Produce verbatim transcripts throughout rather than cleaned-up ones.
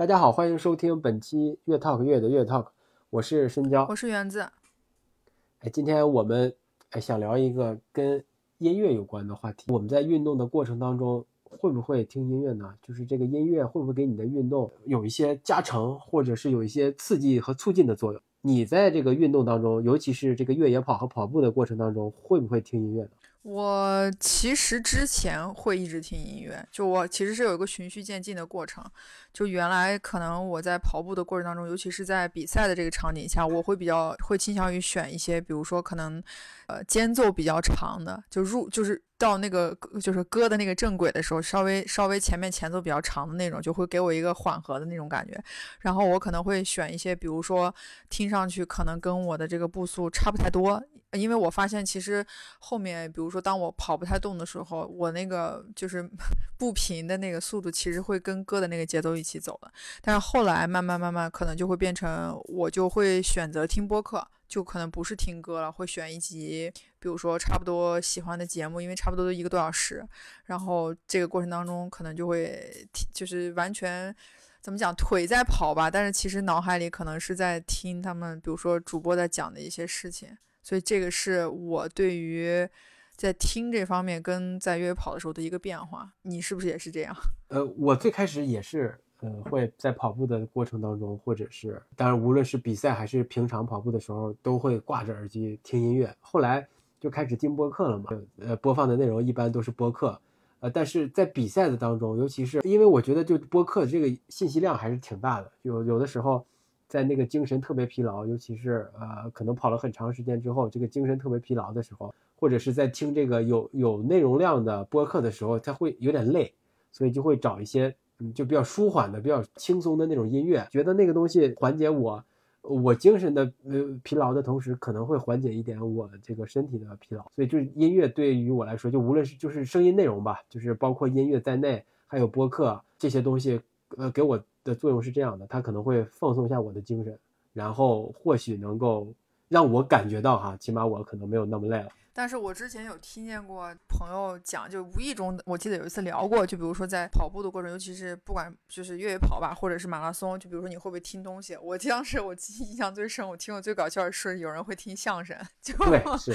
大家好，欢迎收听本期越 talk 越的越 talk， 我是深交，我是园子。哎，今天我们哎想聊一个跟音乐有关的话题。我们在运动的过程当中会不会听音乐呢？就是这个音乐会不会给你的运动有一些加成，或者是有一些刺激和促进的作用？你在这个运动当中，尤其是这个越野跑和跑步的过程当中，会不会听音乐呢？我其实之前会一直听音乐，就我其实是有一个循序渐进的过程。就原来可能我在跑步的过程当中，尤其是在比赛的这个场景下，我会比较会倾向于选一些，比如说可能呃间奏比较长的，就入就是到那个就是歌的那个正轨的时候，稍微稍微前面前奏比较长的那种，就会给我一个缓和的那种感觉。然后我可能会选一些，比如说听上去可能跟我的这个步速差不太多，因为我发现其实后面比如说当我跑不太动的时候，我那个就是步频的那个速度其实会跟歌的那个节奏一起走的。但是后来慢慢慢慢可能就会变成我就会选择听播客，就可能不是听歌了，会选一集比如说差不多喜欢的节目，因为差不多都一个多小时，然后这个过程当中可能就会就是完全怎么讲，腿在跑吧，但是其实脑海里可能是在听他们比如说主播在讲的一些事情。所以这个是我对于在听这方面跟在越野跑的时候的一个变化。你是不是也是这样？呃，我最开始也是呃，会在跑步的过程当中，或者是当然无论是比赛还是平常跑步的时候，都会挂着耳机听音乐。后来就开始听播客了嘛，呃，播放的内容一般都是播客，呃，但是在比赛的当中，尤其是因为我觉得就播客这个信息量还是挺大的，有有的时候在那个精神特别疲劳，尤其是呃，可能跑了很长时间之后，这个精神特别疲劳的时候，或者是在听这个有有内容量的播客的时候，它会有点累，所以就会找一些。就比较舒缓的比较轻松的那种音乐，觉得那个东西缓解我我精神的呃疲劳的同时，可能会缓解一点我这个身体的疲劳。所以就是音乐对于我来说，就无论是就是声音内容吧，就是包括音乐在内还有播客这些东西，呃给我的作用是这样的，它可能会放松一下我的精神，然后或许能够让我感觉到哈，起码我可能没有那么累了。但是我之前有听见过朋友讲，就无意中我记得有一次聊过，就比如说在跑步的过程，尤其是不管就是越野跑吧，或者是马拉松，就比如说你会不会听东西。我当时我印象最深，我听过最搞笑的是有人会听相声，就对是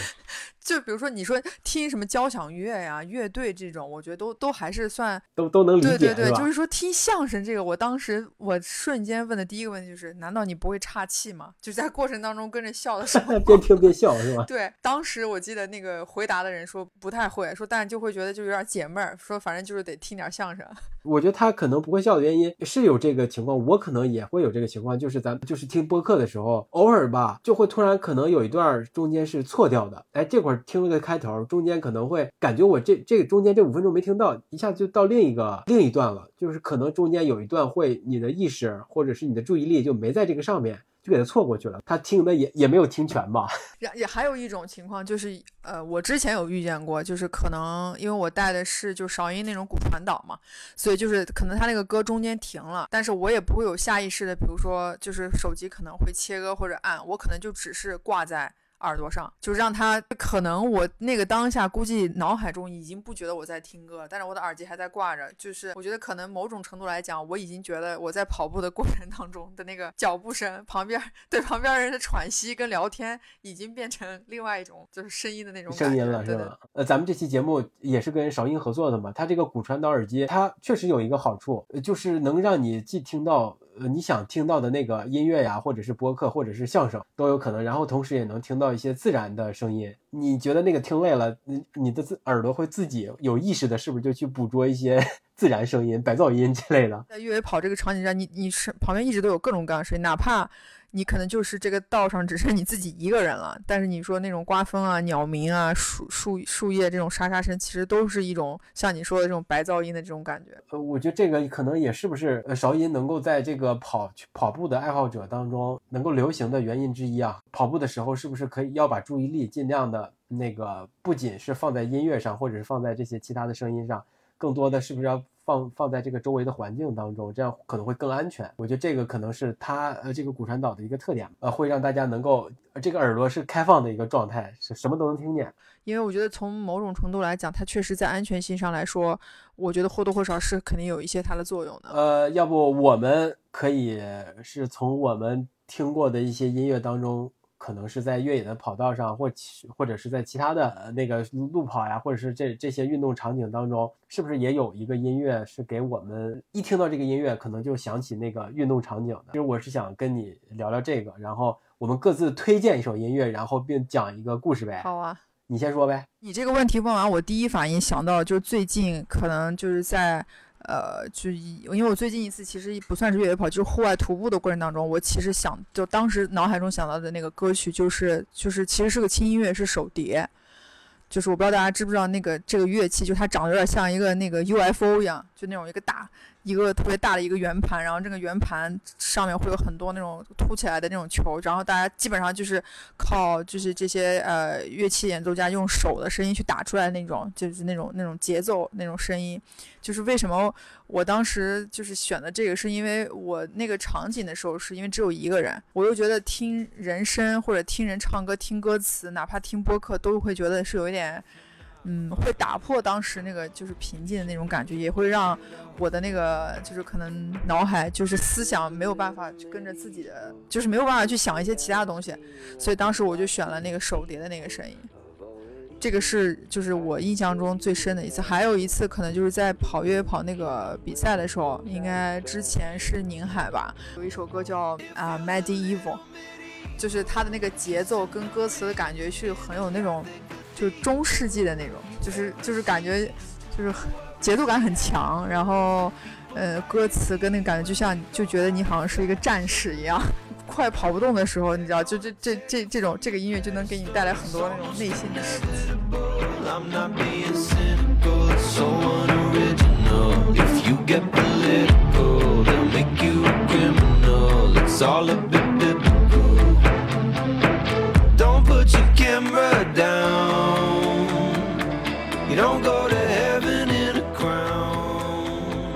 就比如说你说听什么交响乐呀、乐队这种，我觉得都都还是算都都能理解，对对对，是吧？就是说听相声这个，我当时我瞬间问的第一个问题就是，难道你不会岔气吗？就在过程当中跟着笑的时候边听边笑是吧？对，当时我记得那个回答的人说不太会，说但就会觉得就有点解闷儿，说反正就是得听点相声。我觉得他可能不会笑的原因是有这个情况，我可能也会有这个情况，就是咱们就是听播客的时候，偶尔吧就会突然可能有一段中间是错掉的，哎，这会儿听了个开头，中间可能会感觉我这这个中间这五分钟没听到，一下就到另一个另一段了，就是可能中间有一段会你的意识或者是你的注意力就没在这个上面，就给他错过去了，他听的也也没有听全吧。也还有一种情况就是，呃，我之前有遇见过，就是可能因为我带的是就韶音那种骨传导嘛，所以就是可能他那个歌中间停了，但是我也不会有下意识的，比如说就是手机可能会切歌或者按，我可能就只是挂在耳朵上，就让他可能我那个当下估计脑海中已经不觉得我在听歌，但是我的耳机还在挂着，就是我觉得可能某种程度来讲，我已经觉得我在跑步的过程当中的那个脚步声，旁边对旁边人的喘息跟聊天已经变成另外一种就是声音的那种感觉声音了，对对是吧？呃，咱们这期节目也是跟韶音合作的嘛，它这个骨传导耳机它确实有一个好处，就是能让你既听到呃，你想听到的那个音乐呀，或者是播客，或者是相声都有可能，然后同时也能听到一些自然的声音。你觉得那个听累了，你你的耳朵会自己有意识的，是不是就去捕捉一些自然声音、白噪音之类的？在越野跑这个场景下，你你是旁边一直都有各种各样的声音，哪怕你可能就是这个道上只剩你自己一个人了，但是你说那种刮风啊、鸟鸣啊、树树树叶这种沙沙声，其实都是一种像你说的这种白噪音的这种感觉。呃，我觉得这个可能也是不是韶音能够在这个跑跑步的爱好者当中能够流行的原因之一啊。跑步的时候是不是可以要把注意力尽量的那个不仅是放在音乐上，或者是放在这些其他的声音上，更多的是不是要放放在这个周围的环境当中，这样可能会更安全。我觉得这个可能是它呃这个骨传导的一个特点，呃会让大家能够、呃、这个耳朵是开放的一个状态，是什么都能听见。因为我觉得从某种程度来讲，它确实在安全性上来说，我觉得或多或少是肯定有一些它的作用的。呃，要不我们可以是从我们听过的一些音乐当中，可能是在越野的跑道上，或或者是在其他的那个路跑呀，或者是这这些运动场景当中，是不是也有一个音乐是给我们一听到这个音乐可能就想起那个运动场景的？其实我是想跟你聊聊这个，然后我们各自推荐一首音乐，然后并讲一个故事呗。好啊，你先说呗。你这个问题问完，我第一反应想到就是最近可能就是在呃，就因为我最近一次其实不算是越野跑，就是户外徒步的过程当中，我其实想就当时脑海中想到的那个歌曲就是就是其实是个轻音乐，是手碟，就是我不知道大家知不知道那个这个乐器，就它长得有点像一个那个 U F O 一样，就那种一个大一个特别大的一个圆盘，然后这个圆盘上面会有很多那种凸起来的那种球，然后大家基本上就是靠就是这些呃乐器演奏家用手的声音去打出来的那种就是那种那种节奏那种声音。就是为什么我当时就是选的这个，是因为我那个场景的时候是因为只有一个人，我又觉得听人声或者听人唱歌听歌词哪怕听播客都会觉得是有一点嗯，会打破当时那个就是平静的那种感觉，也会让我的那个就是可能脑海就是思想没有办法跟着自己的，就是没有办法去想一些其他东西，所以当时我就选了那个手碟的那个声音。这个是就是我印象中最深的一次。还有一次可能就是在跑越野跑那个比赛的时候，应该之前是宁海吧，有一首歌叫啊、呃、Maddie Evil， 就是它的那个节奏跟歌词的感觉是很有那种就是中世纪的那种，就是就是感觉就是节奏感很强，然后呃歌词跟那个感觉就像就觉得你好像是一个战士一样，快跑不动的时候，你知道就这这这这种这个音乐就能给你带来很多那种内心的事情。Put your camera down. You don't go to heaven in a crown.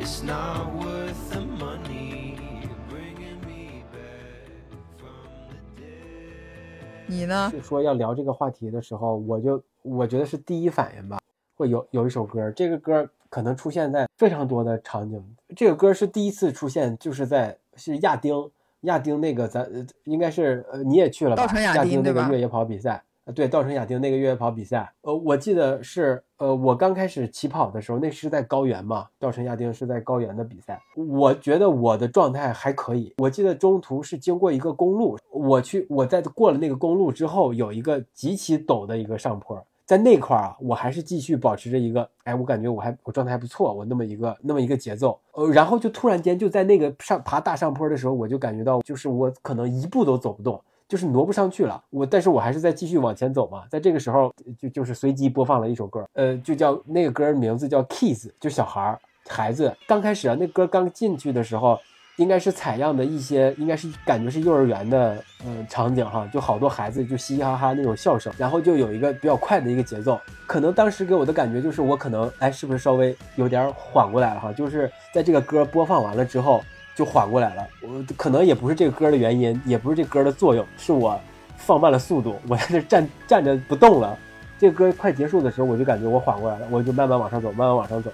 It's not worth the money. You're bringing me back from the dead. 你呢？是说要聊这个话题的时候，我就我觉得是第一反应吧，会有有一首歌，这个歌可能出现在非常多的场景。这个歌是第一次出现，就是在是亚丁。亚丁那个咱应该是呃你也去了吧，稻城亚丁那个越野跑比赛，对，稻城亚丁那个越野跑比赛，呃我记得是呃我刚开始起跑的时候，那是在高原嘛，稻城亚丁是在高原的比赛，我觉得我的状态还可以。我记得中途是经过一个公路，我去我在过了那个公路之后，有一个极其陡的一个上坡，在那块啊，我还是继续保持着一个，哎，我感觉我还我状态还不错，我那么一个那么一个节奏，呃，然后就突然间就在那个上爬大上坡的时候，我就感觉到就是我可能一步都走不动，就是挪不上去了。我但是我还是在继续往前走嘛。在这个时候就就是随机播放了一首歌，呃，就叫那个歌名字叫 Kids， 就小孩孩子。刚开始啊，那歌刚进去的时候，应该是采样的一些，应该是感觉是幼儿园的嗯场景哈，就好多孩子就嘻嘻哈哈那种笑声，然后就有一个比较快的一个节奏。可能当时给我的感觉就是我可能哎是不是稍微有点缓过来了哈，就是在这个歌播放完了之后就缓过来了。我可能也不是这个歌的原因，也不是这歌的作用，是我放慢了速度，我在这站站着不动了。这个歌快结束的时候，我就感觉我缓过来了，我就慢慢往上走，慢慢往上走。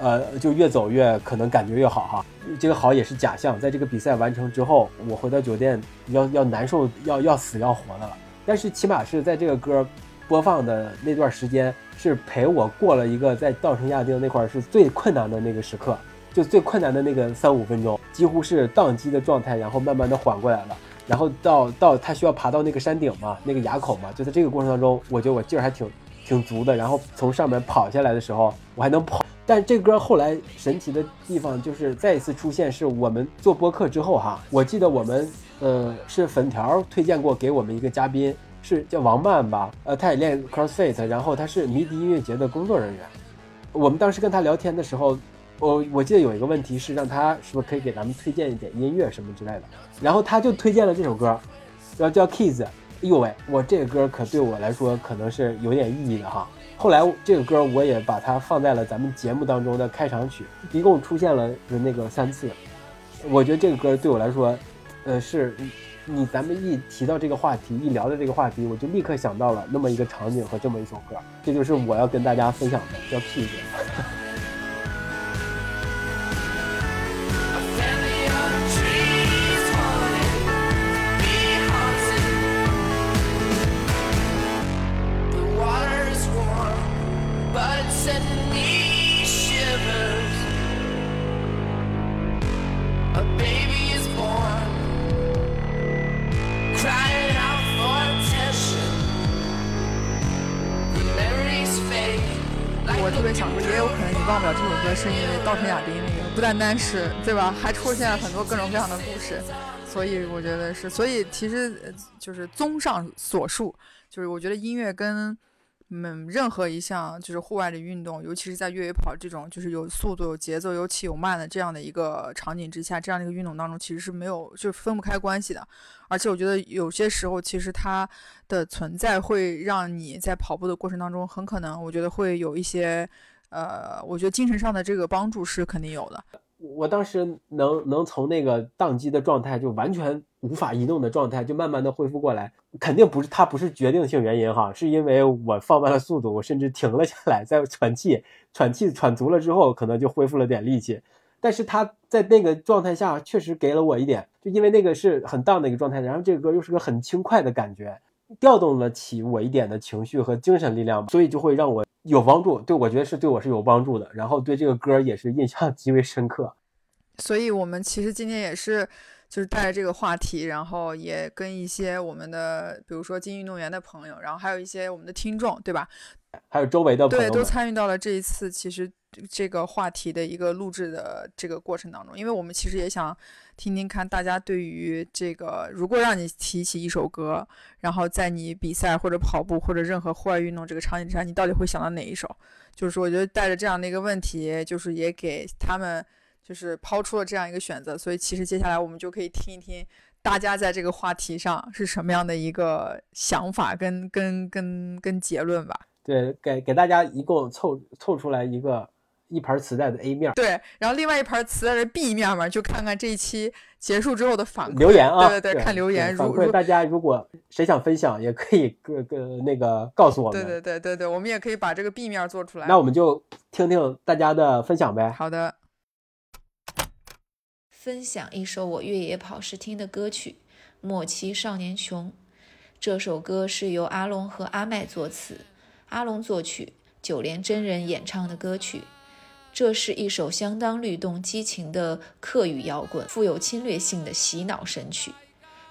呃，就越走越可能感觉越好哈，这个好也是假象。在这个比赛完成之后，我回到酒店要要难受，要要死要活的了。但是起码是在这个歌播放的那段时间，是陪我过了一个在稻城亚丁那块是最困难的那个时刻，就最困难的那个三五分钟，几乎是宕机的状态，然后慢慢的缓过来了。然后到到他需要爬到那个山顶嘛，那个垭口嘛，就在这个过程当中，我觉得我劲儿还挺挺足的。然后从上面跑下来的时候，我还能跑。但这歌后来神奇的地方就是再一次出现，是我们做播客之后哈，我记得我们呃是粉条推荐过给我们一个嘉宾，是叫王曼吧，呃他也练 CrossFit， 然后他是迷笛音乐节的工作人员。我们当时跟他聊天的时候，我我记得有一个问题是让他是不是可以给咱们推荐一点音乐什么之类的，然后他就推荐了这首歌，然后叫 Kids。哎呦喂，我这个歌可对我来说可能是有点意义的哈。后来这个歌我也把它放在了咱们节目当中的开场曲，一共出现了那个三次。我觉得这个歌对我来说，呃，是你咱们一提到这个话题，一聊到这个话题，我就立刻想到了那么一个场景和这么一首歌，这就是我要跟大家分享的，叫屁歌。单单是对吧，还出现了很多各种各样的故事，所以我觉得是，所以其实就是综上所述，就是我觉得音乐跟嗯任何一项就是户外的运动，尤其是在越野跑这种就是有速度有节奏有起有慢的这样的一个场景之下，这样的一个运动当中其实是没有就是分不开关系的。而且我觉得有些时候其实它的存在会让你在跑步的过程当中很可能我觉得会有一些呃，我觉得精神上的这个帮助是肯定有的。我当时能能从那个宕机的状态，就完全无法移动的状态，就慢慢的恢复过来。肯定不是它不是决定性原因哈，是因为我放慢了速度，我甚至停了下来，再喘气，喘气喘足了之后，可能就恢复了点力气。但是它在那个状态下，确实给了我一点，就因为那个是很荡的一个状态，然后这个歌又是个很轻快的感觉，调动了起我一点的情绪和精神力量，所以就会让我有帮助，对，我觉得是对我是有帮助的，然后对这个歌也是印象极为深刻。所以我们其实今天也是就是带着这个话题，然后也跟一些我们的比如说精英运动员的朋友，然后还有一些我们的听众，对吧，还有周围的朋友，对，都参与到了这一次其实这个话题的一个录制的这个过程当中。因为我们其实也想听听看大家对于这个，如果让你提起一首歌，然后在你比赛或者跑步或者任何户外运动这个场景之下，你到底会想到哪一首。就是我觉得带着这样的一个问题，就是也给他们就是抛出了这样一个选择，所以其实接下来我们就可以听一听大家在这个话题上是什么样的一个想法跟跟跟跟结论吧。对，给给大家一共凑凑出来一个一盘磁带的 A 面，对，然后另外一盘磁带的 B 面嘛，就看看这一期结束之后的反馈留言啊，对对 对, 对，看留言。如果大家如果谁想分享，也可以个个那个告诉我们。对对对对对，我们也可以把这个 B 面做出来。那我们就听听大家的分享呗。好的，分享一首我越野跑时听的歌曲《莫欺少年穷》。这首歌是由阿龙和阿麦作词，阿龙作曲，九连真人演唱的歌曲。这是一首相当律动激情的客语摇滚，富有侵略性的洗脑神曲，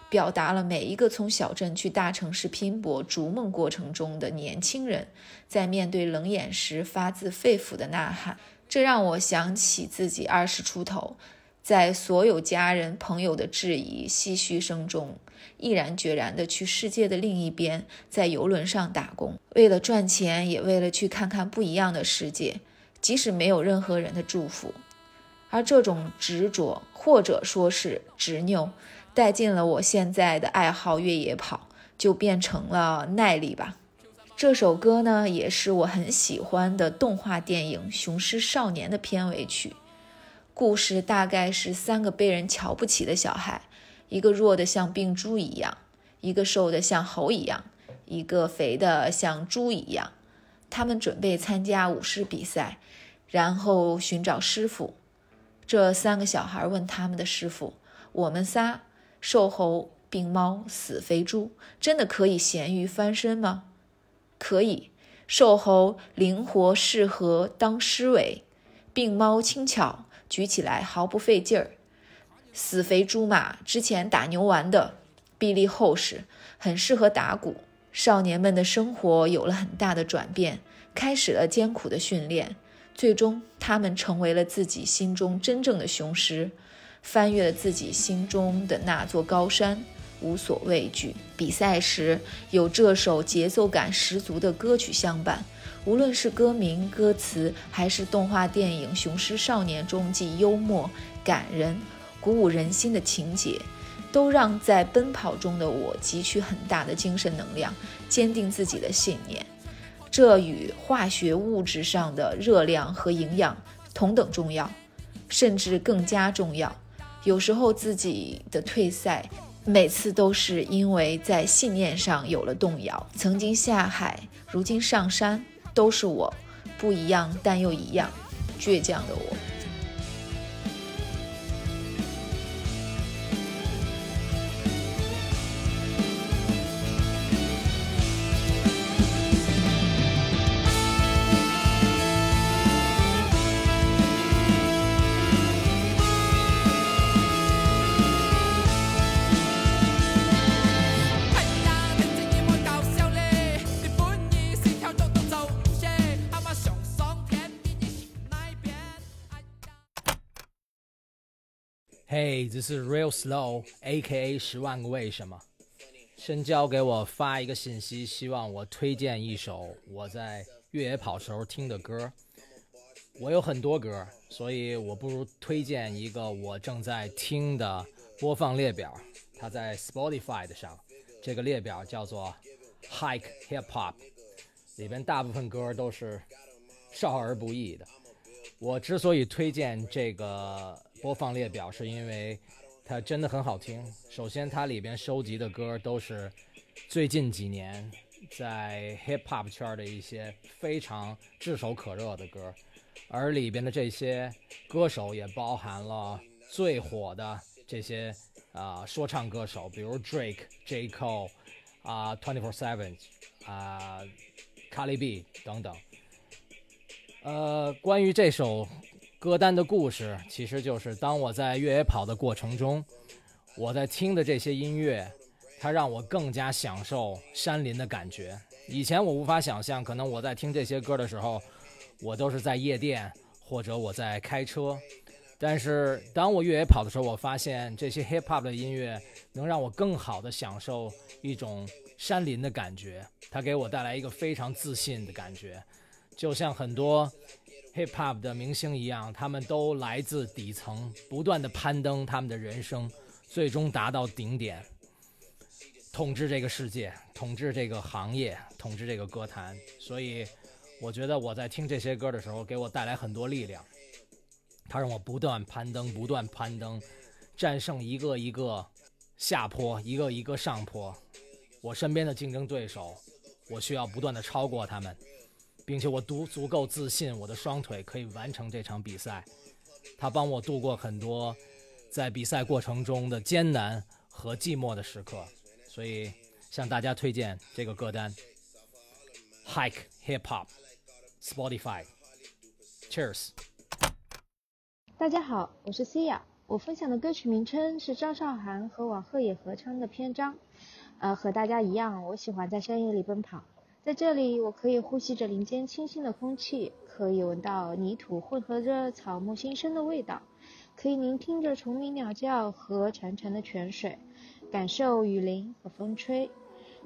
表达了每一个从小镇去大城市拼搏逐梦过程中的年轻人在面对冷眼时发自肺腑的呐喊。这让我想起自己二十出头，在所有家人朋友的质疑唏嘘声中，毅然决然地去世界的另一边，在游轮上打工，为了赚钱，也为了去看看不一样的世界，即使没有任何人的祝福。而这种执着，或者说是执拗，带进了我现在的爱好越野跑，就变成了耐力吧。这首歌呢，也是我很喜欢的动画电影《雄狮少年》的片尾曲。故事大概是三个被人瞧不起的小孩，一个弱的像病猪一样，一个瘦的像猴一样，一个肥的像猪一样。他们准备参加舞狮比赛，然后寻找师傅。这三个小孩问他们的师傅，我们仨，瘦猴、病猫、死肥猪，真的可以咸鱼翻身吗？可以，瘦猴灵活适合当狮尾，病猫轻巧，举起来毫不费劲儿，死肥猪嘛，之前打牛丸的，臂力厚实，很适合打鼓。少年们的生活有了很大的转变，开始了艰苦的训练，最终他们成为了自己心中真正的雄狮，翻越了自己心中的那座高山，无所畏惧。比赛时有这首节奏感十足的歌曲相伴，无论是歌名、歌词，还是动画电影《雄狮少年》中既幽默、感人、鼓舞人心的情节，都让在奔跑中的我汲取很大的精神能量，坚定自己的信念。这与化学物质上的热量和营养同等重要，甚至更加重要。有时候自己的退赛每次都是因为在信念上有了动摇。曾经下海，如今上山，都是我，不一样但又一样，倔强的我。Hey， 这是 Real Slow A K A 十万个为什么。深交给我发一个信息，希望我推荐一首我在越野跑时候听的歌。我有很多歌，所以我不如推荐一个我正在听的播放列表，它在 Spotify 的上，这个列表叫做 Hike Hip Hop， 里边大部分歌都是少儿不宜的。我之所以推荐这个播放列表，是因为它真的很好听。首先，它里边收集的歌都是最近几年在 hip hop 圈的一些非常炙手可热的歌，而里边的这些歌手也包含了最火的这些啊、呃、说唱歌手，比如 Drake、J. Cole 啊、二十四 Savage 啊、Cali B 等等。呃，关于这首歌单的故事，其实就是当我在越野跑的过程中，我在听的这些音乐，它让我更加享受山林的感觉。以前我无法想象，可能我在听这些歌的时候，我都是在夜店或者我在开车，但是当我越野跑的时候，我发现这些 hip hop 的音乐能让我更好的享受一种山林的感觉，它给我带来一个非常自信的感觉。就像很多 hip hop 的明星一样，他们都来自底层，不断的攀登他们的人生，最终达到顶点，统治这个世界，统治这个行业，统治这个歌坛。所以我觉得我在听这些歌的时候，给我带来很多力量，它让我不断攀登，不断攀登，战胜一个一个下坡，一个一个上坡。我身边的竞争对手，我需要不断的超过他们，并且我足足够自信，我的双腿可以完成这场比赛。他帮我度过很多在比赛过程中的艰难和寂寞的时刻，所以向大家推荐这个歌单 Hike Hip Hop Spotify。 Cheers。 大家好，我是 Cia， 我分享的歌曲名称是张韶涵和王鹤野合唱的篇章。呃，和大家一样，我喜欢在山野里奔跑，在这里我可以呼吸着林间清新的空气，可以闻到泥土混合着草木新生的味道，可以聆听着虫鸣鸟叫和潺潺的泉水，感受雨淋和风吹。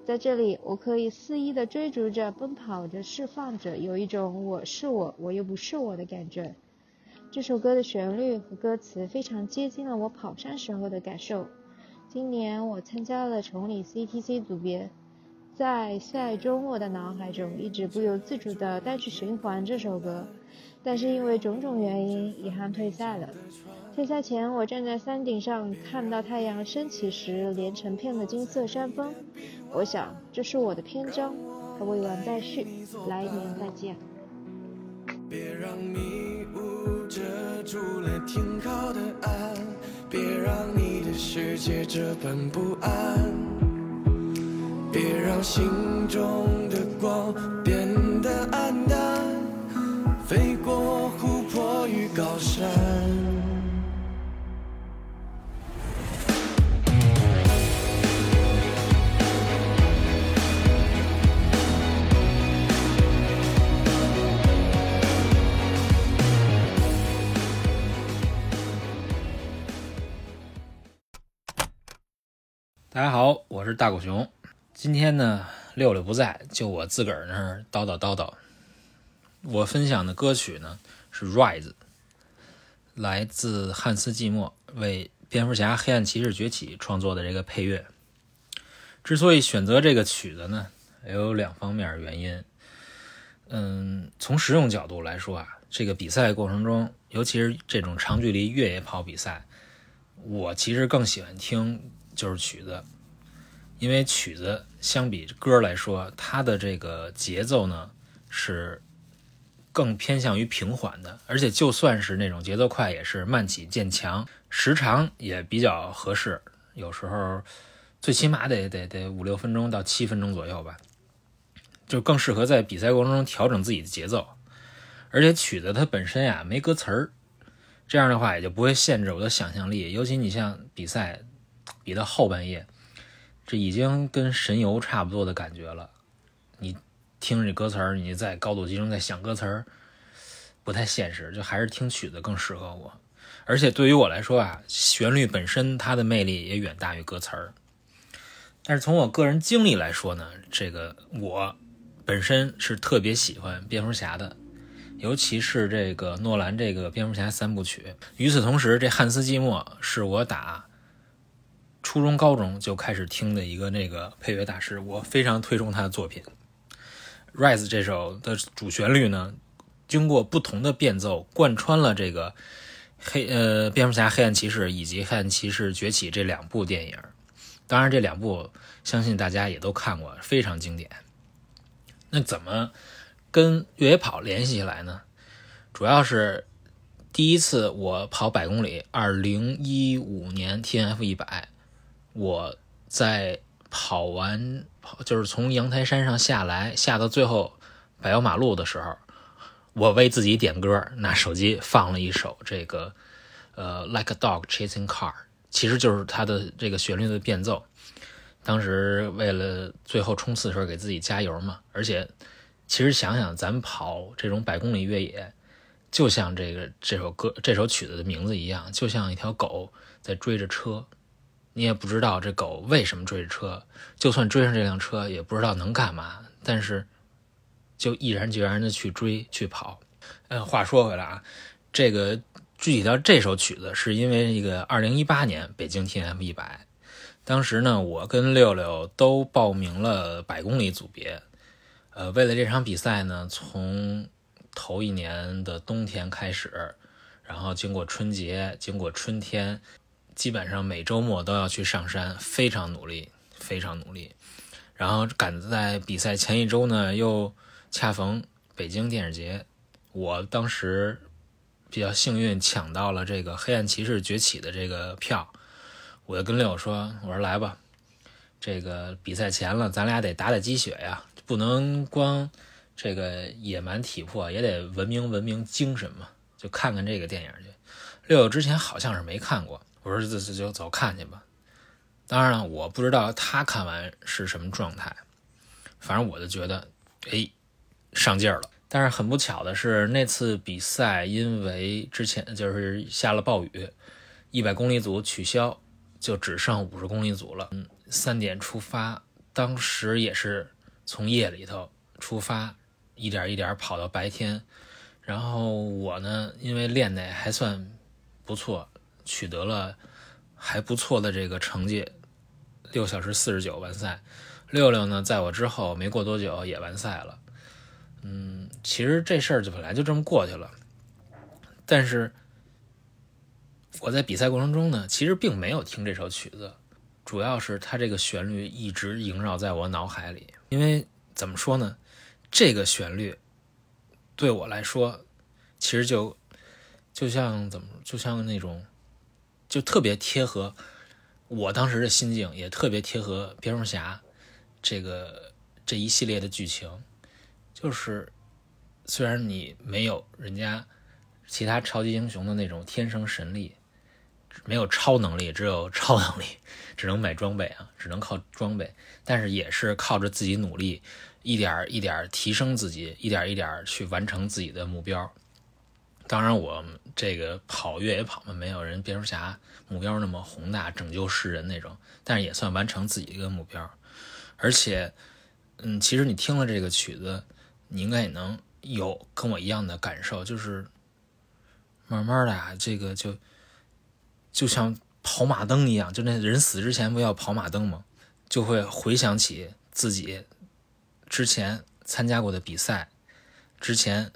在这里我可以肆意的追逐着，奔跑着，释放着，有一种我是我，我又不是我的感觉。这首歌的旋律和歌词非常接近了我跑山时候的感受。今年我参加了崇礼 C T C 组别，在赛中我的脑海中一直不由自主地单曲循环这首歌，但是因为种种原因遗憾退赛了。退赛前我站在山顶上，看到太阳升起时连成片的金色山峰，我想这是我的篇章，它未完待续，来年再见。别让迷雾遮住了停靠的岸，别让你的世界这般不安，别让心中的光变得暗淡，飞过湖泊与高山。大家好，我是大狗熊。今天呢，六六不在，就我自个儿那儿叨叨叨叨。我分享的歌曲呢是 Rise， 来自汉斯季默为蝙蝠侠黑暗骑士崛起创作的这个配乐。之所以选择这个曲子呢，也有两方面原因。嗯，从实用角度来说啊，这个比赛过程中，尤其是这种长距离越野跑比赛，我其实更喜欢听就是曲子，因为曲子相比歌来说，它的这个节奏呢是更偏向于平缓的，而且就算是那种节奏快，也是慢起渐强，时长也比较合适，有时候最起码得得得五六分钟到七分钟左右吧，就更适合在比赛过程中调整自己的节奏。而且曲子它本身呀、啊、没歌词儿，这样的话也就不会限制我的想象力。尤其你像比赛比到后半夜，这已经跟神游差不多的感觉了，你听这歌词儿，你在高度集中在想歌词儿，不太现实，就还是听曲子更适合我。而且对于我来说啊，旋律本身它的魅力也远大于歌词儿。但是从我个人经历来说呢，这个我本身是特别喜欢蝙蝠侠的，尤其是这个诺兰这个蝙蝠侠三部曲。与此同时，这汉斯季默是我打初中高中就开始听的一个那个配乐大师，我非常推崇他的作品。 Rise 这首的主旋律呢，经过不同的变奏贯穿了这个黑呃蝙蝠侠黑暗骑士以及黑暗骑士崛起这两部电影。当然这两部相信大家也都看过，非常经典。那怎么跟越野跑联系起来呢？主要是第一次我跑百公里二零一五年 T N F 一百， 我在跑完就是从阳台山上下来，下到最后柏油马路的时候，我为自己点歌，拿手机放了一首这个呃 Like a Dog Chasing Car， 其实就是它的这个旋律的变奏。当时为了最后冲刺的时候给自己加油嘛，而且其实想想咱们跑这种百公里越野，就像这个这首歌这首曲子的名字一样，就像一条狗在追着车，你也不知道这狗为什么追着车，就算追上这辆车也不知道能干嘛，但是就毅然决然的去追去跑。嗯，话说回来啊，这个具体到这首曲子是因为一个二零一八年北京 T N F 一百，当时呢，我跟六六都报名了百公里组别，呃，为了这场比赛呢，从头一年的冬天开始，然后经过春节，经过春天，基本上每周末都要去上山，非常努力，非常努力。然后赶在比赛前一周呢，又恰逢北京电影节，我当时比较幸运抢到了这个黑暗骑士崛起的这个票。我就跟六说，我说来吧，这个比赛前了，咱俩得打打鸡血呀，不能光这个野蛮体魄，也得文明文明精神嘛，就看看这个电影去。六之前好像是没看过，我说这这就走看去吧。当然了，我不知道他看完是什么状态，反正我就觉得哎上劲儿了。但是很不巧的是，那次比赛因为之前就是下了暴雨，一百公里组取消，就只剩五十公里组了。嗯，三点出发，当时也是从夜里头出发，一点一点跑到白天。然后我呢，因为练得还算不错，取得了还不错的这个成绩，六小时四十九完赛。六六呢，在我之后没过多久也完赛了。嗯，其实这事儿就本来就这么过去了，但是我在比赛过程中呢，其实并没有听这首曲子，主要是它这个旋律一直萦绕在我脑海里。因为怎么说呢，这个旋律对我来说，其实就就像怎么，就像那种，就特别贴合我当时的心境，也特别贴合蝙蝠侠这个这一系列的剧情。就是虽然你没有人家其他超级英雄的那种天生神力，没有超能力，只有超能力，只能买装备啊，只能靠装备，但是也是靠着自己努力，一点一点提升自己，一点一点去完成自己的目标。当然我这个跑越野跑嘛，没有人蝙蝠侠目标那么宏大，拯救世人那种，但是也算完成自己一个目标。而且嗯，其实你听了这个曲子，你应该也能有跟我一样的感受，就是慢慢的啊，这个就就像跑马灯一样，就那人死之前不要跑马灯吗？就会回想起自己之前参加过的比赛，之前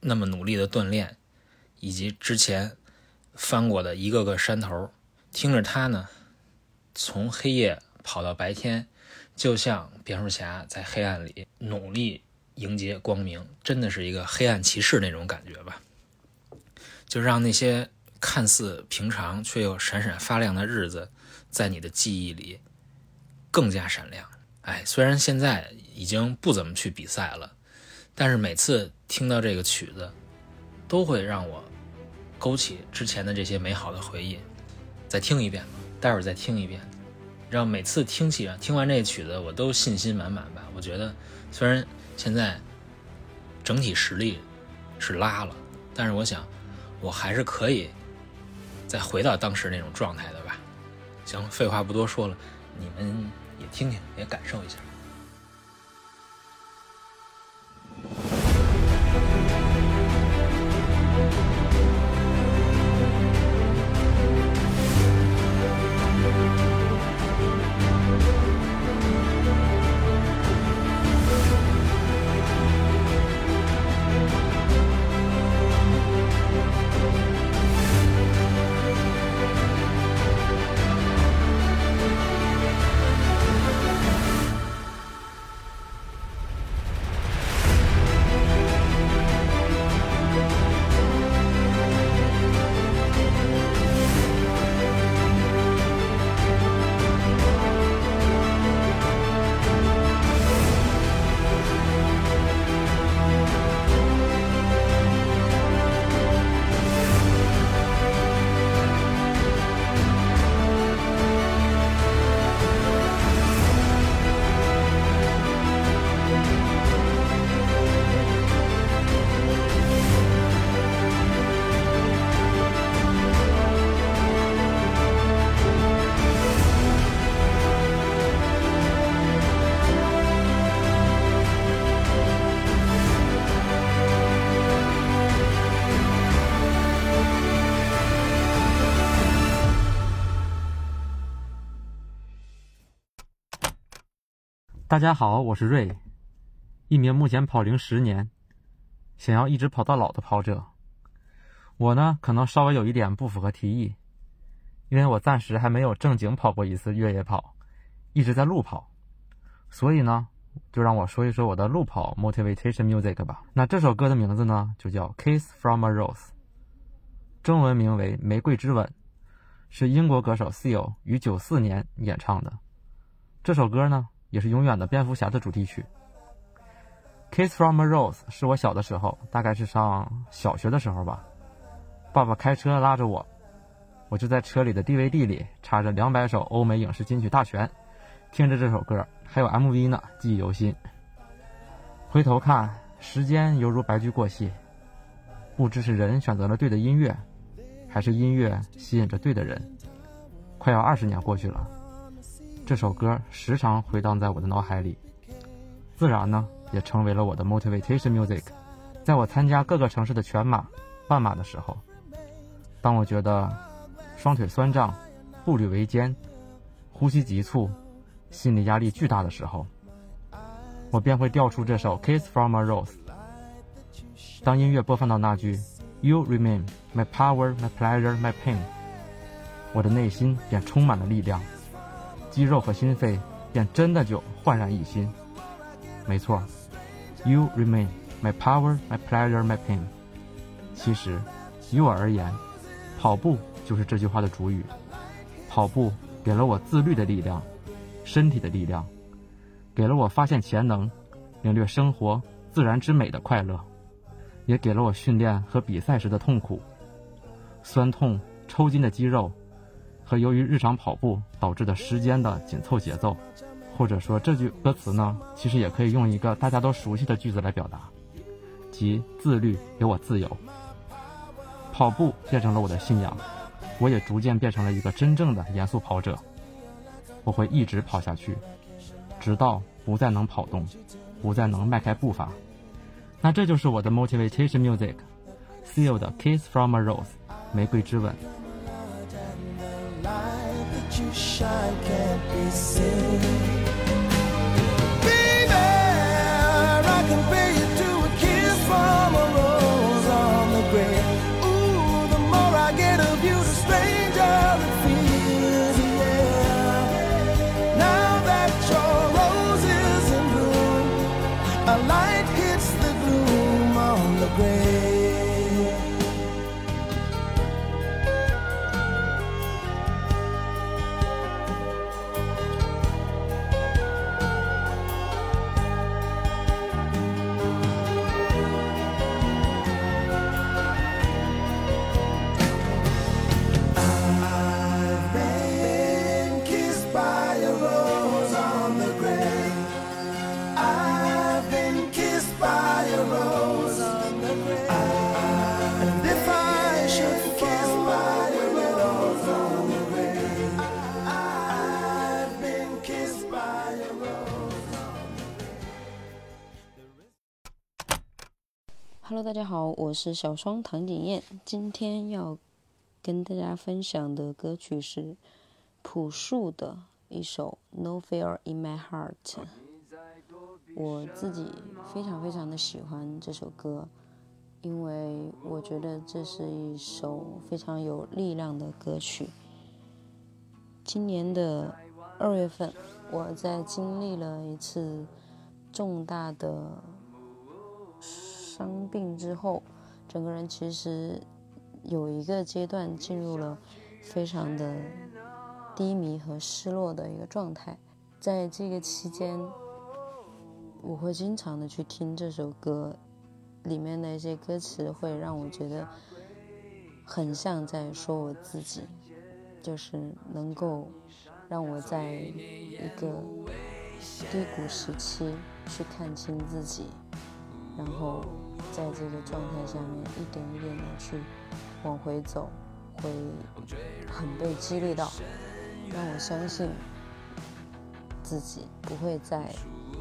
那么努力的锻炼，以及之前翻过的一个个山头，听着他呢，从黑夜跑到白天，就像蝙蝠侠在黑暗里努力迎接光明，真的是一个黑暗骑士那种感觉吧。就让那些看似平常却又闪闪发亮的日子，在你的记忆里更加闪亮。哎，虽然现在已经不怎么去比赛了，但是每次听到这个曲子，都会让我勾起之前的这些美好的回忆。再听一遍吧，待会儿再听一遍，让每次听起听完这个曲子，我都信心满满吧。我觉得虽然现在整体实力是拉了，但是我想我还是可以再回到当时那种状态的吧。行，废话不多说了，你们也听听，也感受一下。大家好，我是瑞，一名目前跑龄十年，想要一直跑到老的跑者。我呢，可能稍微有一点不符合题意，因为我暂时还没有正经跑过一次越野跑，一直在路跑，所以呢，就让我说一说我的路跑 motivation music 吧。那这首歌的名字呢，就叫 Kiss from a Rose， 中文名为《玫瑰之吻》，是英国歌手 Seal 于九四年演唱的。这首歌呢，也是永远的蝙蝠侠的主题曲。 Kiss from a Rose 是我小的时候，大概是上小学的时候吧，爸爸开车拉着我，我就在车里的 D V D 里插着两百首欧美影视金曲大全，听着这首歌，还有 M V 呢，记忆犹新。回头看，时间犹如白驹过隙，不知是人选择了对的音乐，还是音乐吸引着对的人。快要二十年过去了，这首歌时常回荡在我的脑海里，自然呢，也成为了我的 motivation music。 在我参加各个城市的全马、半马的时候，当我觉得双腿酸胀、步履维艰、呼吸急促、心理压力巨大的时候，我便会调出这首 Kiss from a Rose。 当音乐播放到那句 You remain my power, my pleasure, my pain， 我的内心便充满了力量，肌肉和心肺便真的就焕然一新。没错， You remain my power, my pleasure, my pain。 其实于我而言，跑步就是这句话的主语。跑步给了我自律的力量，身体的力量，给了我发现潜能、领略生活自然之美的快乐，也给了我训练和比赛时的痛苦、酸痛、抽筋的肌肉和由于日常跑步导致的时间的紧凑节奏。或者说这句歌词呢，其实也可以用一个大家都熟悉的句子来表达，即自律给我自由。跑步变成了我的信仰，我也逐渐变成了一个真正的严肃跑者。我会一直跑下去，直到不再能跑动，不再能迈开步伐。那这就是我的 motivation music， Seal 的 Kiss from a Rose， 玫瑰之吻。You shine can't be seen. Baby, I can pay you to a kiss from Hello， 大家好，我是小双唐景燕。今天要跟大家分享的歌曲是朴树的一首 No Fear in My Heart。我自己非常非常的喜欢这首歌，因为我觉得这是一首非常有力量的歌曲。今年的二月份，我在经历了一次重大的伤病之后，整个人其实有一个阶段进入了非常的低迷和失落的一个状态。在这个期间，我会经常的去听这首歌，里面的一些歌词会让我觉得很像在说我自己，就是能够让我在一个低谷时期去看清自己，然后在这个状态下面一点一点的去往回走，会很被激励到，让我相信自己不会在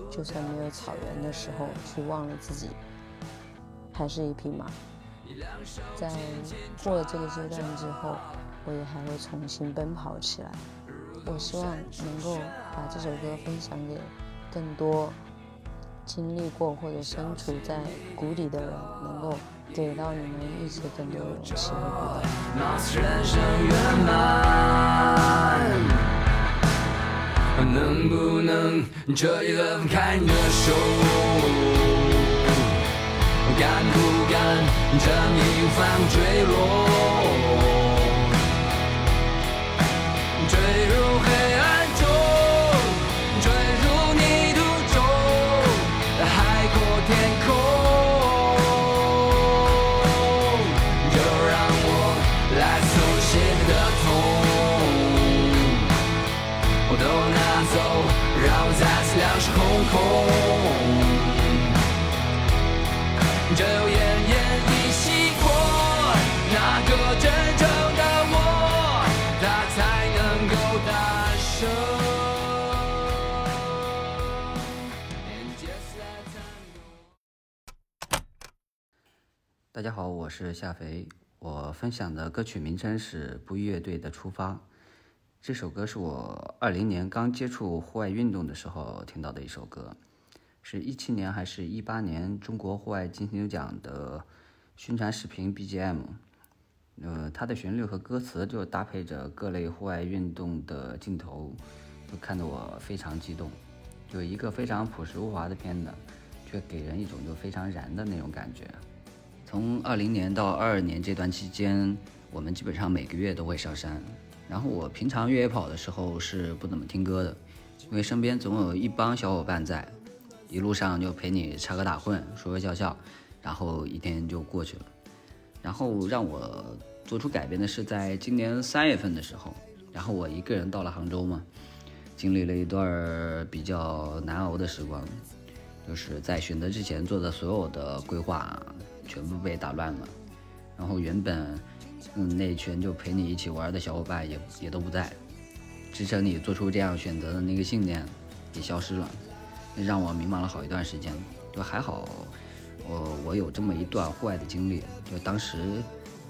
就算没有草原的时候去忘了自己还是一匹马。在过了这个阶段之后，我也还会重新奔跑起来。我希望能够把这首歌分享给更多经历过或者身处在谷底的人，能够给到你们一些更多勇气和鼓励。貌似人生圆满，能不能这一轮开你的手，敢不敢这一番坠落，坠入黑暗，两手空空，只有奄奄一息过，那个真正的我，他才能够大声。大家好，我是夏肥，我分享的歌曲名称是不乐队的出发。这首歌是我二零年刚接触户外运动的时候听到的一首歌，是一七年还是一八年中国户外金球奖的宣传视频 B G M。呃，它的旋律和歌词就搭配着各类户外运动的镜头，就看得我非常激动。有一个非常朴实无华的片子，却给人一种就非常燃的那种感觉。从二零年到二二年这段期间，我们基本上每个月都会上山。然后我平常越野跑的时候是不怎么听歌的，因为身边总有一帮小伙伴在，一路上就陪你插科打诨，说说笑笑，然后一天就过去了。然后让我做出改变的是在今年三月份的时候，然后我一个人到了杭州嘛，经历了一段比较难熬的时光，就是在选择之前做的所有的规划全部被打乱了，然后原本嗯，那群就陪你一起玩的小伙伴也也都不在，支撑你做出这样选择的那个信念也消失了，让我迷茫了好一段时间。就还好，我我有这么一段户外的经历。就当时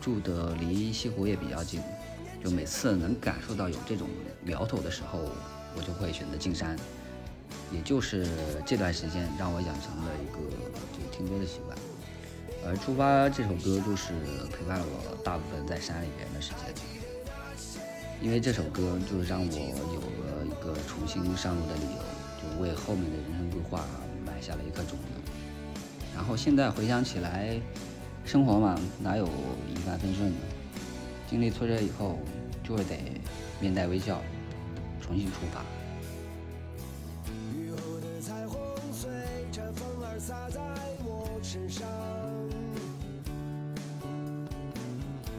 住的离西湖也比较近，就每次能感受到有这种苗头的时候，我就会选择进山。也就是这段时间让我养成了一个就听歌的习惯。而出发这首歌就是陪伴我大部分在山里边的时间，因为这首歌就让我有了一个重新上路的理由，就为后面的人生规划埋下了一颗种子。然后现在回想起来，生活嘛，哪有一帆风顺的？经历挫折以后，就会得面带微笑，重新出发。雨后的彩虹随着风儿洒在我身上，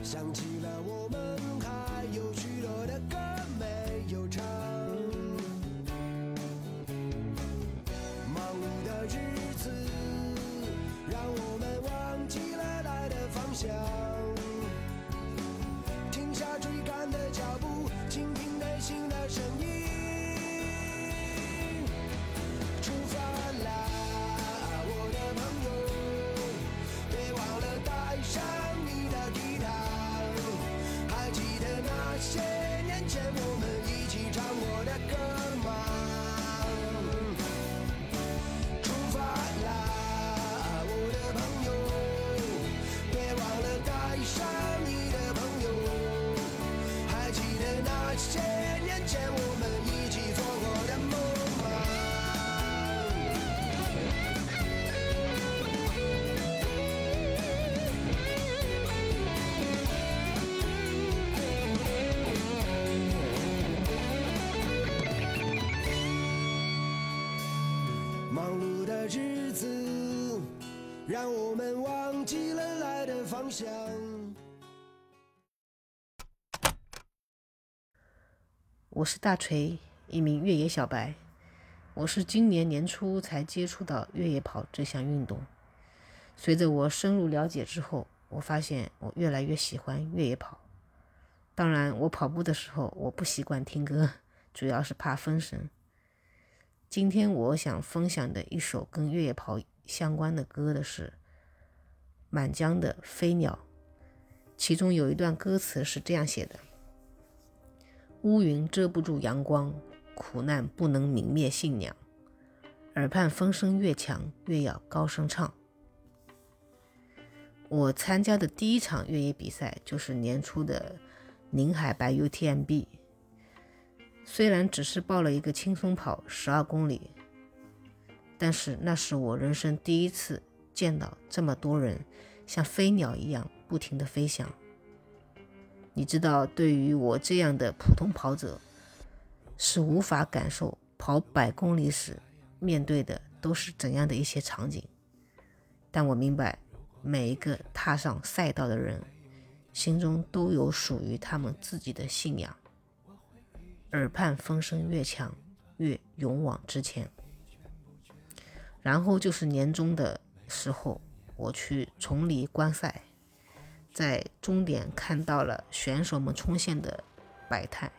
想起了我们还有许多的歌没有唱，忙碌的日子让我们忘记了爱的方向，停下追赶的脚步，倾听内心的声音，出发啦我的朋友，别忙碌的日子让我们忘记了来的方向。我是大锤，一名越野小白。我是今年年初才接触到越野跑这项运动。随着我深入了解之后，我发现我越来越喜欢越野跑。当然，我跑步的时候我不习惯听歌，主要是怕分神。今天我想分享的一首跟越野跑相关的歌的是满江的《飞鸟》，其中有一段歌词是这样写的：乌云遮不住阳光，苦难不能泯灭信仰，耳畔风声越强，越要高声唱。我参加的第一场越野比赛就是年初的宁海白 U T M B， 虽然只是报了一个轻松跑十二公里，但是那是我人生第一次见到这么多人像飞鸟一样不停地飞翔。你知道，对于我这样的普通跑者是无法感受跑百公里时面对的都是怎样的一些场景，但我明白每一个踏上赛道的人心中都有属于他们自己的信仰，耳畔风声越强，越勇往直前。然后就是年终的时候，我去崇礼观赛，在终点看到了选手们冲线的百态，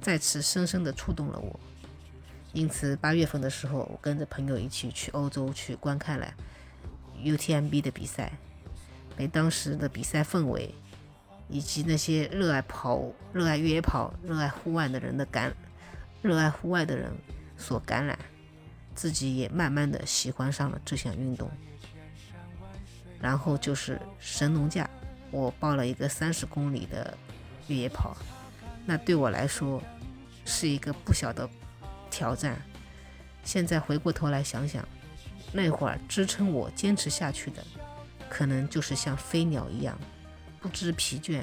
再次深深地触动了我。因此八月份的时候，我跟着朋友一起去欧洲去观看了 U T M B 的比赛，被当时的比赛氛围以及那些热爱跑、热爱越野跑、热爱户外的人的感热爱户外的人所感染，自己也慢慢的喜欢上了这项运动。然后就是神农架，我报了一个三十公里的越野跑，那对我来说是一个不小的挑战。现在回过头来想想，那会儿支撑我坚持下去的可能就是像飞鸟一样不知疲倦，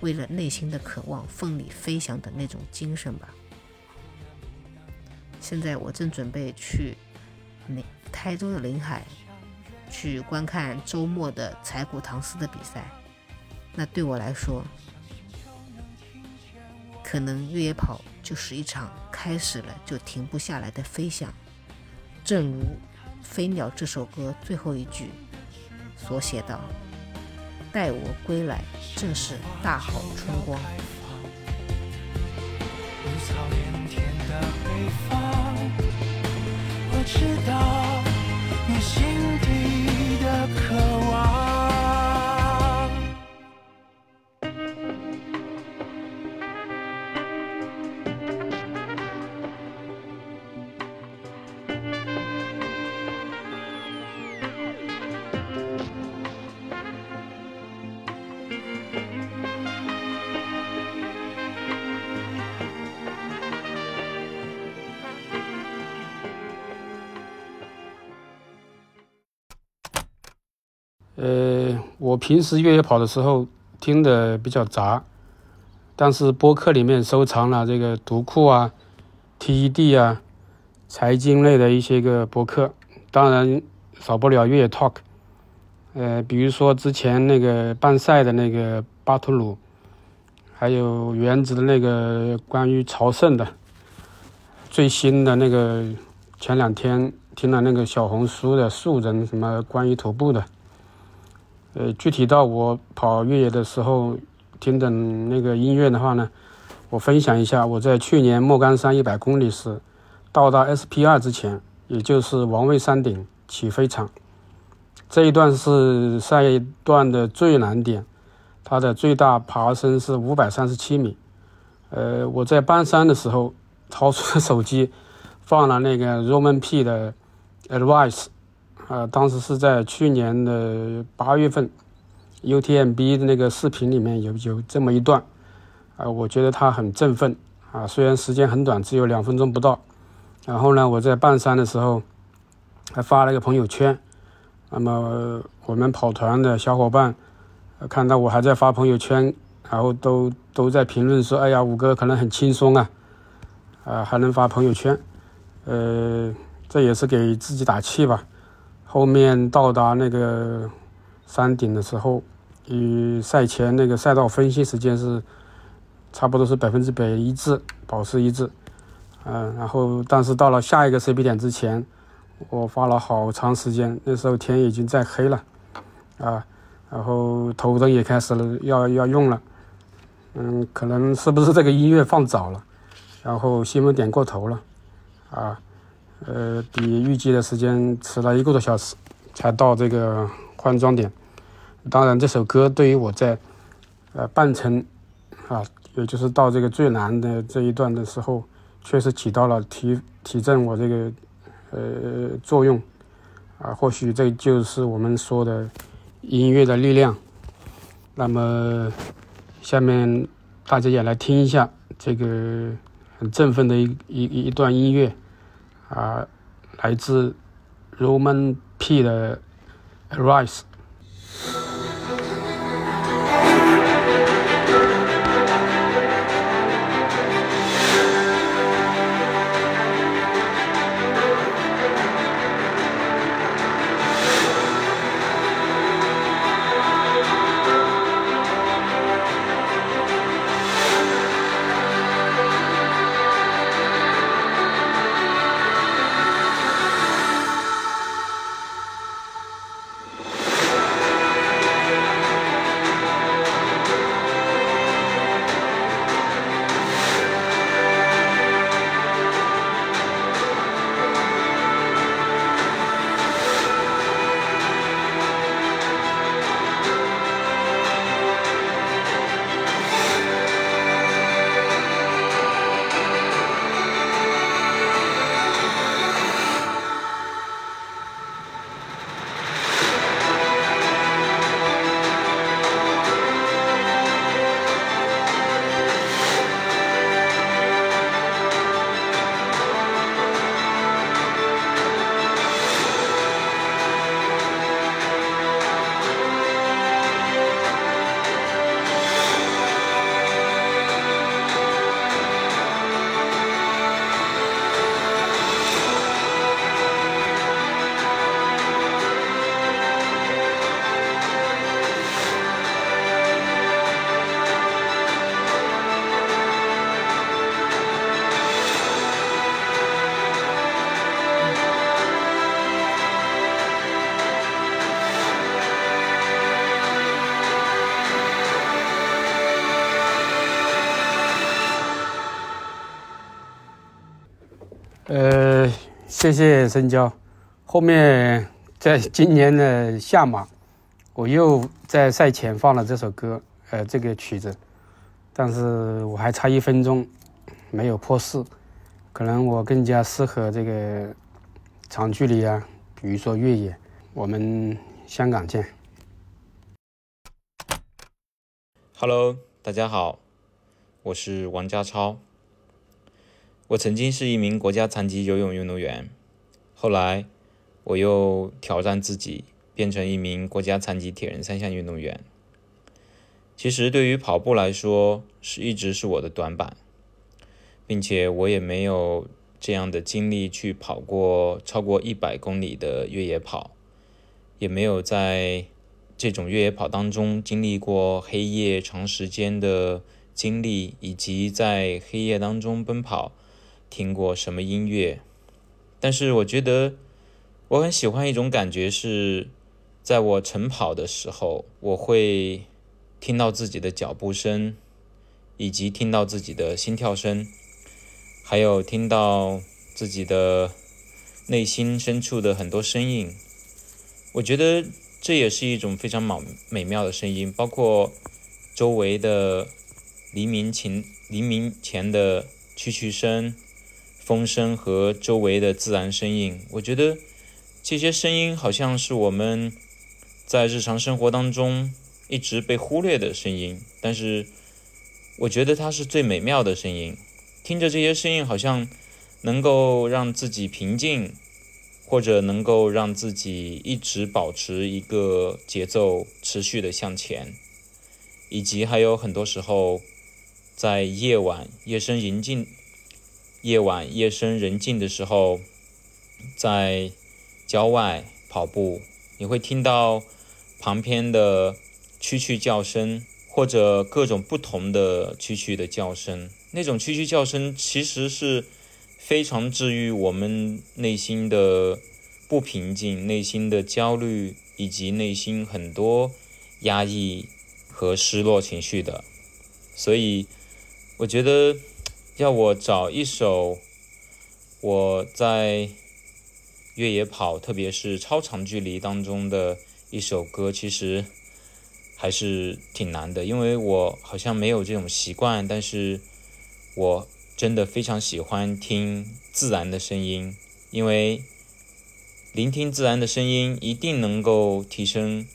为了内心的渴望奋力飞翔的那种精神吧。现在我正准备去台州的临海去观看周末的柴谷唐斯的比赛，那对我来说可能越野跑就是一场开始了就停不下来的飞翔，正如《飞鸟》这首歌最后一句所写道：待我归来，正是大好春光。绿草连天的北方，我知道你心底的渴望。呃，我平时越野跑的时候听的比较杂，但是播客里面收藏了这个读库啊、T E D 啊、财经类的一些个播客，当然少不了越野 talk。呃，比如说之前那个办赛的那个巴图鲁，还有原子的那个关于朝圣的，最新的那个前两天听了那个小红书的素人什么关于徒步的。呃，具体到我跑越野的时候听的那个音乐的话呢，我分享一下我在去年莫干山一百公里时到达 S P 二 之前，也就是王位山顶起飞场，这一段是下一段的最难点，它的最大爬升是五百三十七米。呃，我在搬山的时候掏出手机放了那个 Roman P 的 Advice，呃，当时是在去年的八月份 U T M B 的那个视频里面有有这么一段，呃，我觉得它很振奋啊，虽然时间很短，只有两分钟不到。然后呢，我在半山的时候还发了一个朋友圈，那么我们跑团的小伙伴看到我还在发朋友圈，然后都都在评论说：“哎呀，五哥可能很轻松啊，啊、呃，还能发朋友圈。”呃。这也是给自己打气吧。后面到达那个山顶的时候，与赛前那个赛道分析时间是差不多是百分之百一致，保持一致。嗯，然后但是到了下一个 C P 点之前，我花了好长时间，那时候天已经在黑了啊，然后头灯也开始了要要用了。嗯，可能是不是这个音乐放早了，然后新闻点过头了啊，呃比预计的时间迟了一个多小时才到这个换装点。当然这首歌对于我在呃半程啊，也就是到这个最难的这一段的时候，确实起到了提提振我这个呃作用啊。或许这就是我们说的音乐的力量。那么下面大家也来听一下这个很振奋的一一一段音乐啊，来自 Roman P 的 Rise。呃，谢谢深交。后面在今年的下马，我又在赛前放了这首歌，呃，这个曲子，但是我还差一分钟没有破四，可能我更加适合这个长距离啊，比如说越野。我们香港见。Hello， 大家好，我是王家超。我曾经是一名国家残疾游泳运动员，后来我又挑战自己，变成一名国家残疾铁人三项运动员。其实对于跑步来说，是一直是我的短板，并且我也没有这样的精力去跑过超过一百公里的越野跑，也没有在这种越野跑当中经历过黑夜长时间的经历，以及在黑夜当中奔跑听过什么音乐。但是我觉得我很喜欢一种感觉，是在我晨跑的时候，我会听到自己的脚步声，以及听到自己的心跳声，还有听到自己的内心深处的很多声音。我觉得这也是一种非常美妙的声音，包括周围的黎明前黎明前的蛐蛐声、风声和周围的自然声音。我觉得这些声音好像是我们在日常生活当中一直被忽略的声音，但是我觉得它是最美妙的声音。听着这些声音好像能够让自己平静，或者能够让自己一直保持一个节奏持续的向前。以及还有很多时候在夜晚夜深人静夜晚夜深人静的时候，在郊外跑步，你会听到旁边的蛐蛐叫声，或者各种不同的蛐蛐的叫声。那种蛐蛐叫声其实是非常治愈我们内心的不平静、内心的焦虑以及内心很多压抑和失落情绪的。所以我觉得要我找一首我在越野跑特别是超长距离当中的一首歌，其实还是挺难的，因为我好像没有这种习惯，但是我真的非常喜欢听自然的声音，因为聆听自然的声音一定能够提升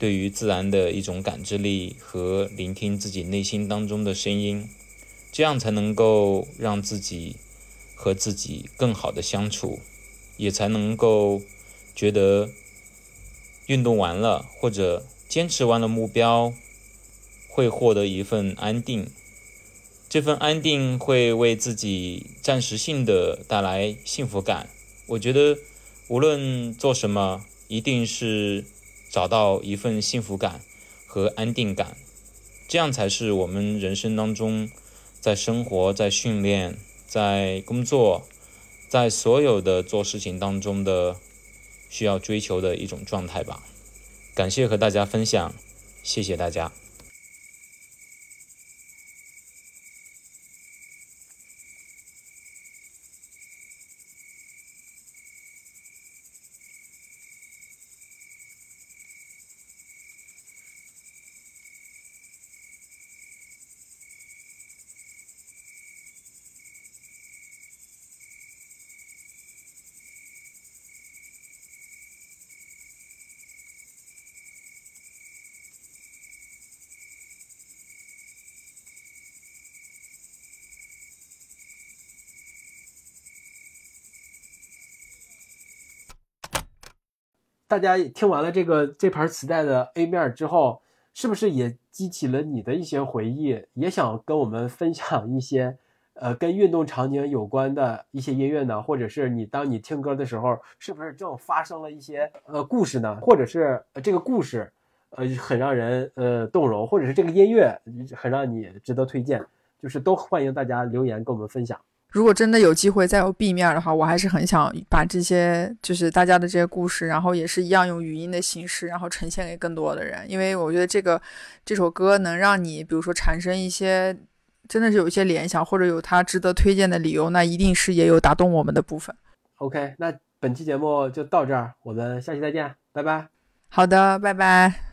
对于自然的一种感知力和聆听自己内心当中的声音，这样才能够让自己和自己更好的相处，也才能够觉得运动完了或者坚持完了目标会获得一份安定，这份安定会为自己暂时性的带来幸福感。我觉得无论做什么一定是找到一份幸福感和安定感，这样才是我们人生当中在生活、在训练、在工作、在所有的做事情当中的需要追求的一种状态吧。感谢和大家分享，谢谢大家。大家听完了这个这盘磁带的 A 面之后，是不是也激起了你的一些回忆，也想跟我们分享一些呃跟运动场景有关的一些音乐呢？或者是你当你听歌的时候，是不是正发生了一些呃故事呢？或者是、呃、这个故事呃很让人呃动容，或者是这个音乐很让你值得推荐，就是都欢迎大家留言跟我们分享。如果真的有机会再有 B 面的话，我还是很想把这些就是大家的这些故事，然后也是一样用语音的形式，然后呈现给更多的人，因为我觉得这个这首歌能让你比如说产生一些真的是有一些联想，或者有它值得推荐的理由，那一定是也有打动我们的部分。 OK， 那本期节目就到这儿，我们下期再见，拜拜。好的，拜拜。